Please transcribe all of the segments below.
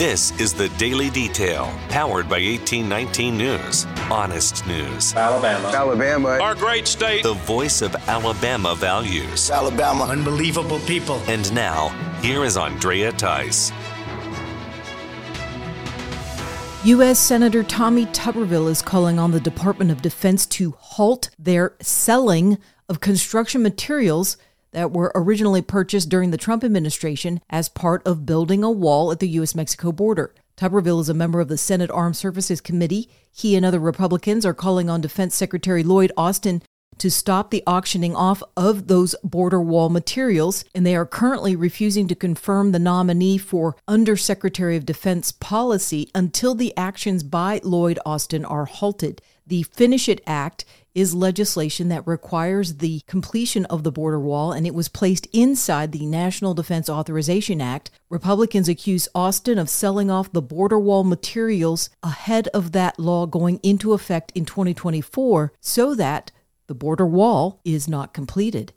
This is the Daily Detail, powered by 1819 News. Honest news. Alabama. Our great state. The voice of Alabama values. Alabama. Unbelievable people. And now, here is Andrea Tice. U.S. Senator Tommy Tuberville is calling on the Department of Defense to halt their selling of construction materials that were originally purchased during the Trump administration as part of building a wall at the U.S.-Mexico border. Tuberville is a member of the Senate Armed Services Committee. He and other Republicans are calling on Defense Secretary Lloyd Austin to stop the auctioning off of those border wall materials, and they are currently refusing to confirm the nominee for Undersecretary of Defense Policy until the actions by Lloyd Austin are halted. The Finish It Act is legislation that requires the completion of the border wall, and it was placed inside the National Defense Authorization Act. Republicans accuse Austin of selling off the border wall materials ahead of that law going into effect in 2024 so that the border wall is not completed.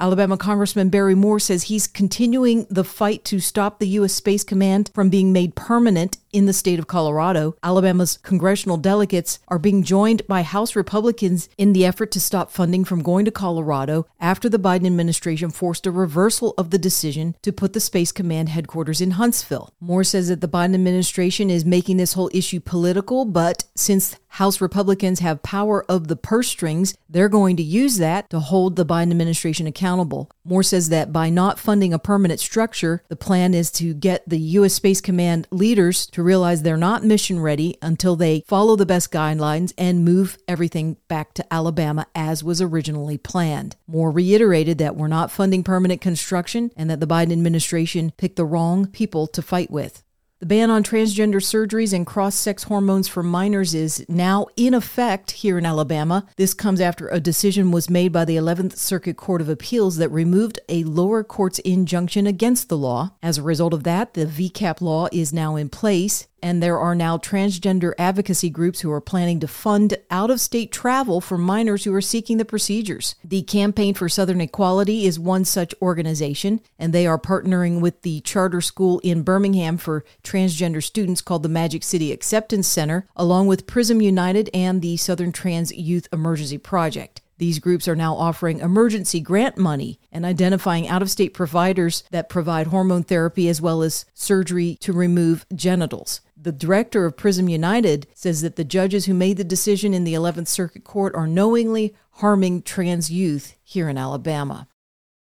Alabama Congressman Barry Moore says he's continuing the fight to stop the U.S. Space Command from being made permanent in the state of Colorado. Alabama's congressional delegates are being joined by House Republicans in the effort to stop funding from going to Colorado after the Biden administration forced a reversal of the decision to put the Space Command headquarters in Huntsville. Moore says that the Biden administration is making this whole issue political, but since House Republicans have power of the purse strings, they're going to use that to hold the Biden administration accountable. Moore says that by not funding a permanent structure, the plan is to get the U.S. Space Command leaders to realize they're not mission ready until they follow the best guidelines and move everything back to Alabama as was originally planned. Moore reiterated that we're not funding permanent construction and that the Biden administration picked the wrong people to fight with. The ban on transgender surgeries and cross-sex hormones for minors is now in effect here in Alabama. This comes after a decision was made by the 11th Circuit Court of Appeals that removed a lower court's injunction against the law. As a result of that, the VCAP law is now in place, and there are now transgender advocacy groups who are planning to fund out-of-state travel for minors who are seeking the procedures. The Campaign for Southern Equality is one such organization, and they are partnering with the charter school in Birmingham for transgender students called the Magic City Acceptance Center, along with Prism United and the Southern Trans Youth Emergency Project. These groups are now offering emergency grant money and identifying out-of-state providers that provide hormone therapy as well as surgery to remove genitals. The director of Prism United says that the judges who made the decision in the 11th Circuit Court are knowingly harming trans youth here in Alabama.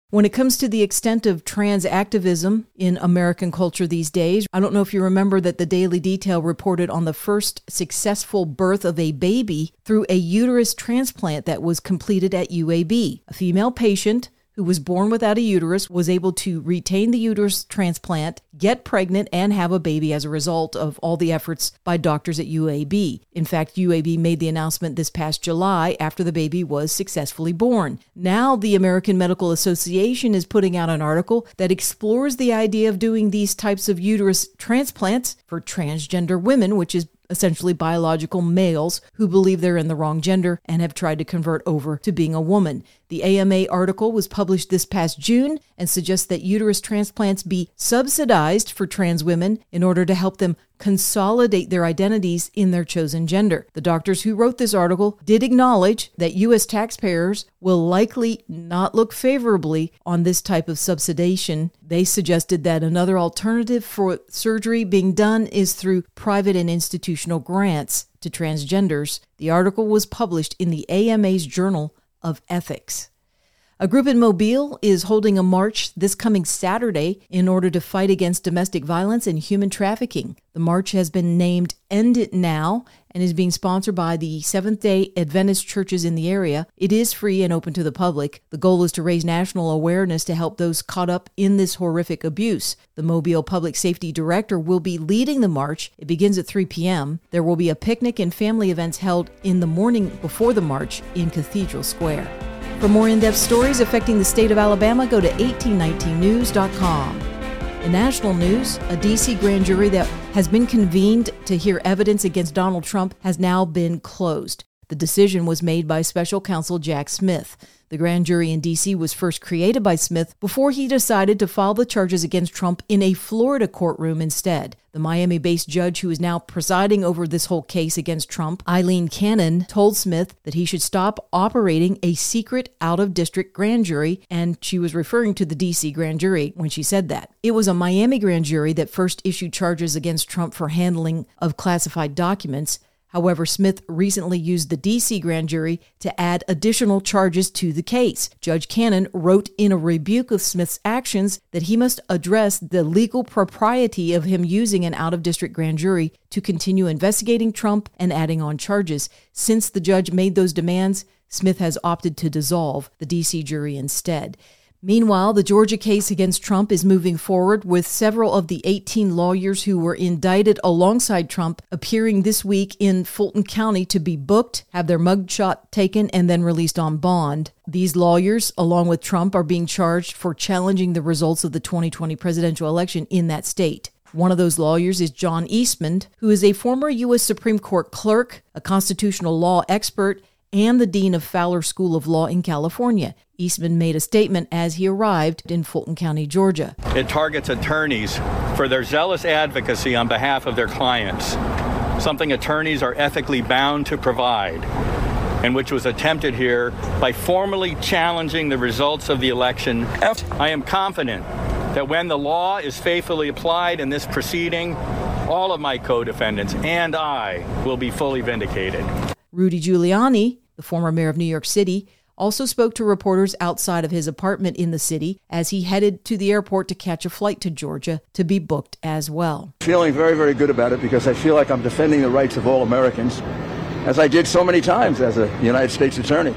When it comes to the extent of trans activism in American culture these days, I don't know if you remember that the Daily Detail reported on the first successful birth of a baby through a uterus transplant that was completed at UAB. A female patient who was born without a uterus was able to retain the uterus transplant, get pregnant, and have a baby as a result of all the efforts by doctors at UAB. In fact, UAB made the announcement this past July after the baby was successfully born. Now, the American Medical Association is putting out an article that explores the idea of doing these types of uterus transplants for transgender women, which is essentially biological males who believe they're in the wrong gender and have tried to convert over to being a woman. The AMA article was published this past June and suggests that uterus transplants be subsidized for trans women in order to help them consolidate their identities in their chosen gender. The doctors who wrote this article did acknowledge that U.S. taxpayers will likely not look favorably on this type of subsidization. They suggested that another alternative for surgery being done is through private and institutional grants to transgenders. The article was published in the AMA's Journal of Ethics. A group in Mobile is holding a march this coming Saturday in order to fight against domestic violence and human trafficking. The march has been named End It Now and is being sponsored by the Seventh-day Adventist churches in the area. It is free and open to the public. The goal is to raise national awareness to help those caught up in this horrific abuse. The Mobile Public Safety Director will be leading the march. It begins at 3 p.m. There will be a picnic and family events held in the morning before the march in Cathedral Square. For more in-depth stories affecting the state of Alabama, go to 1819news.com. In national news, a D.C. grand jury that has been convened to hear evidence against Donald Trump has now been closed. The decision was made by special counsel Jack Smith. The grand jury in D.C. was first created by Smith before he decided to file the charges against Trump in a Florida courtroom instead. The Miami-based judge who is now presiding over this whole case against Trump, Eileen Cannon, told Smith that he should stop operating a secret out-of-district grand jury, and she was referring to the D.C. grand jury when she said that. It was a Miami grand jury that first issued charges against Trump for handling of classified documents. However, Smith recently used the D.C. grand jury to add additional charges to the case. Judge Cannon wrote in a rebuke of Smith's actions that he must address the legal propriety of him using an out-of-district grand jury to continue investigating Trump and adding on charges. Since the judge made those demands, Smith has opted to dissolve the D.C. jury instead. Meanwhile, the Georgia case against Trump is moving forward, with several of the 18 lawyers who were indicted alongside Trump appearing this week in Fulton County to be booked, have their mugshot taken, and then released on bond. These lawyers, along with Trump, are being charged for challenging the results of the 2020 presidential election in that state. One of those lawyers is John Eastman, who is a former U.S. Supreme Court clerk, a constitutional law expert, and the dean of Fowler School of Law in California. Eastman made a statement as he arrived in Fulton County, Georgia. It targets attorneys for their zealous advocacy on behalf of their clients, something attorneys are ethically bound to provide, and which was attempted here by formally challenging the results of the election. I am confident that when the law is faithfully applied in this proceeding, all of my co-defendants and I will be fully vindicated. Rudy Giuliani, the former mayor of New York City, also spoke to reporters outside of his apartment in the city as he headed to the airport to catch a flight to Georgia to be booked as well. Feeling very, very good about it, because I feel like I'm defending the rights of all Americans, as I did so many times as a United States attorney.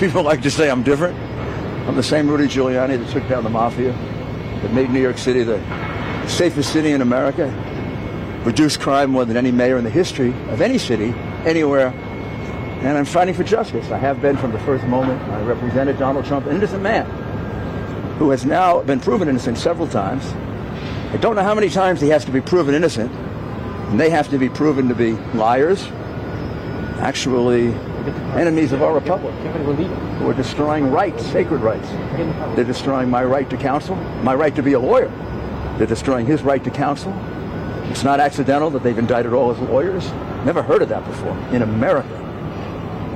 People like to say I'm different. I'm the same Rudy Giuliani that took down the mafia, that made New York City the safest city in America, reduced crime more than any mayor in the history of any city, anywhere. And I'm fighting for justice. I have been from the first moment. I represented Donald Trump, an innocent man, who has now been proven innocent several times. I don't know how many times he has to be proven innocent, and they have to be proven to be liars, actually enemies of our republic, who are destroying rights, sacred rights. They're destroying my right to counsel, my right to be a lawyer. They're destroying his right to counsel. It's not accidental that they've indicted all his lawyers. Never heard of that before in America.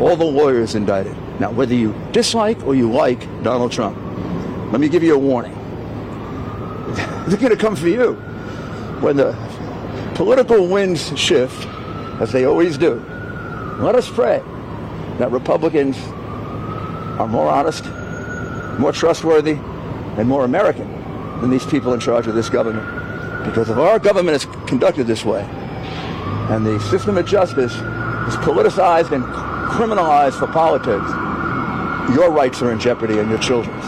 All the lawyers indicted. Now, whether you dislike or you like Donald Trump, let me give you a warning. They're going to come for you. When the political winds shift, as they always do, let us pray that Republicans are more honest, more trustworthy, and more American than these people in charge of this government. Because if our government is conducted this way, and the system of justice is politicized and criminalized for politics, your rights are in jeopardy, and your children's.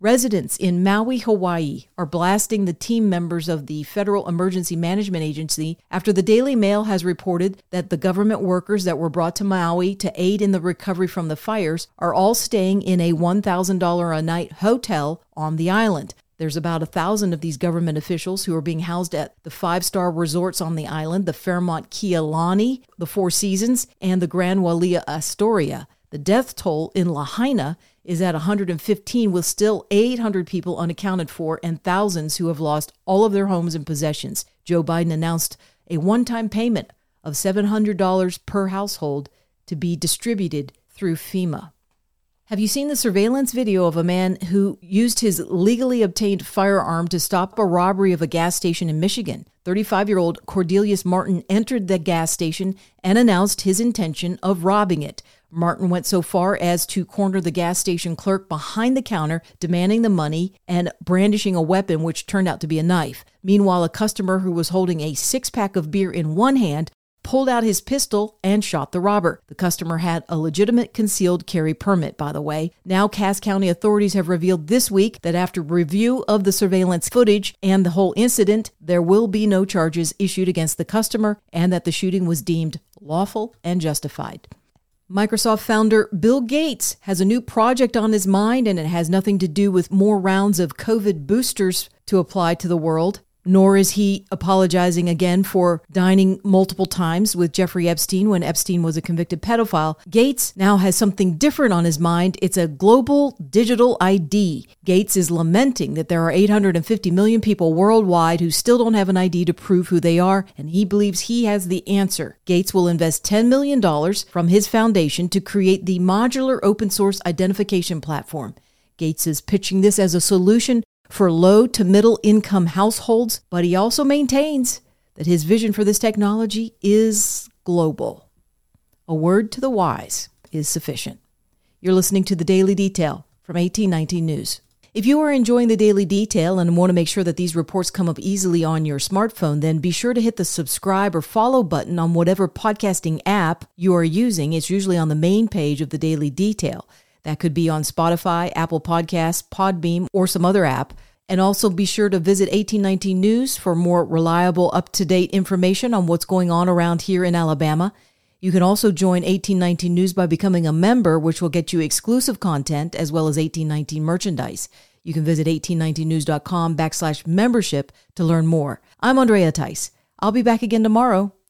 Residents in Maui, Hawaii are blasting the team members of the Federal Emergency Management Agency after the Daily Mail has reported that the government workers that were brought to Maui to aid in the recovery from the fires are all staying in a $1,000 a night hotel on the island. There's about 1,000 of these government officials who are being housed at the five-star resorts on the island, the Fairmont Kea Lani, the Four Seasons, and the Grand Wailea Astoria. The death toll in Lahaina is at 115, with still 800 people unaccounted for and thousands who have lost all of their homes and possessions. Joe Biden announced a one-time payment of $700 per household to be distributed through FEMA. Have you seen the surveillance video of a man who used his legally obtained firearm to stop a robbery of a gas station in Michigan? 35-year-old Cordelius Martin entered the gas station and announced his intention of robbing it. Martin went so far as to corner the gas station clerk behind the counter, demanding the money and brandishing a weapon, which turned out to be a knife. Meanwhile, a customer who was holding a six-pack of beer in one hand pulled out his pistol and shot the robber. The customer had a legitimate concealed carry permit, by the way. Now, Cass County authorities have revealed this week that after review of the surveillance footage and the whole incident, there will be no charges issued against the customer, and that the shooting was deemed lawful and justified. Microsoft founder Bill Gates has a new project on his mind, and it has nothing to do with more rounds of COVID boosters to apply to the world. nor is he apologizing again for dining multiple times with Jeffrey Epstein when Epstein was a convicted pedophile. Gates now has something different on his mind. It's a global digital ID. Gates is lamenting that there are 850 million people worldwide who still don't have an ID to prove who they are, and he believes he has the answer. Gates will invest $10 million from his foundation to create the modular open source identification platform. Gates is pitching this as a solution for low to middle income households, but he also maintains that his vision for this technology is global. A word to the wise is sufficient. You're listening to The Daily Detail from 1819 News. If you are enjoying The Daily Detail and want to make sure that these reports come up easily on your smartphone, then be sure to hit the subscribe or follow button on whatever podcasting app you are using. It's usually on the main page of The Daily Detail. That could be on Spotify, Apple Podcasts, Podbeam, or some other app. And also be sure to visit 1819 News for more reliable, up-to-date information on what's going on around here in Alabama. You can also join 1819 News by becoming a member, which will get you exclusive content as well as 1819 merchandise. You can visit 1819news.com/membership to learn more. I'm Andrea Tice. I'll be back again tomorrow.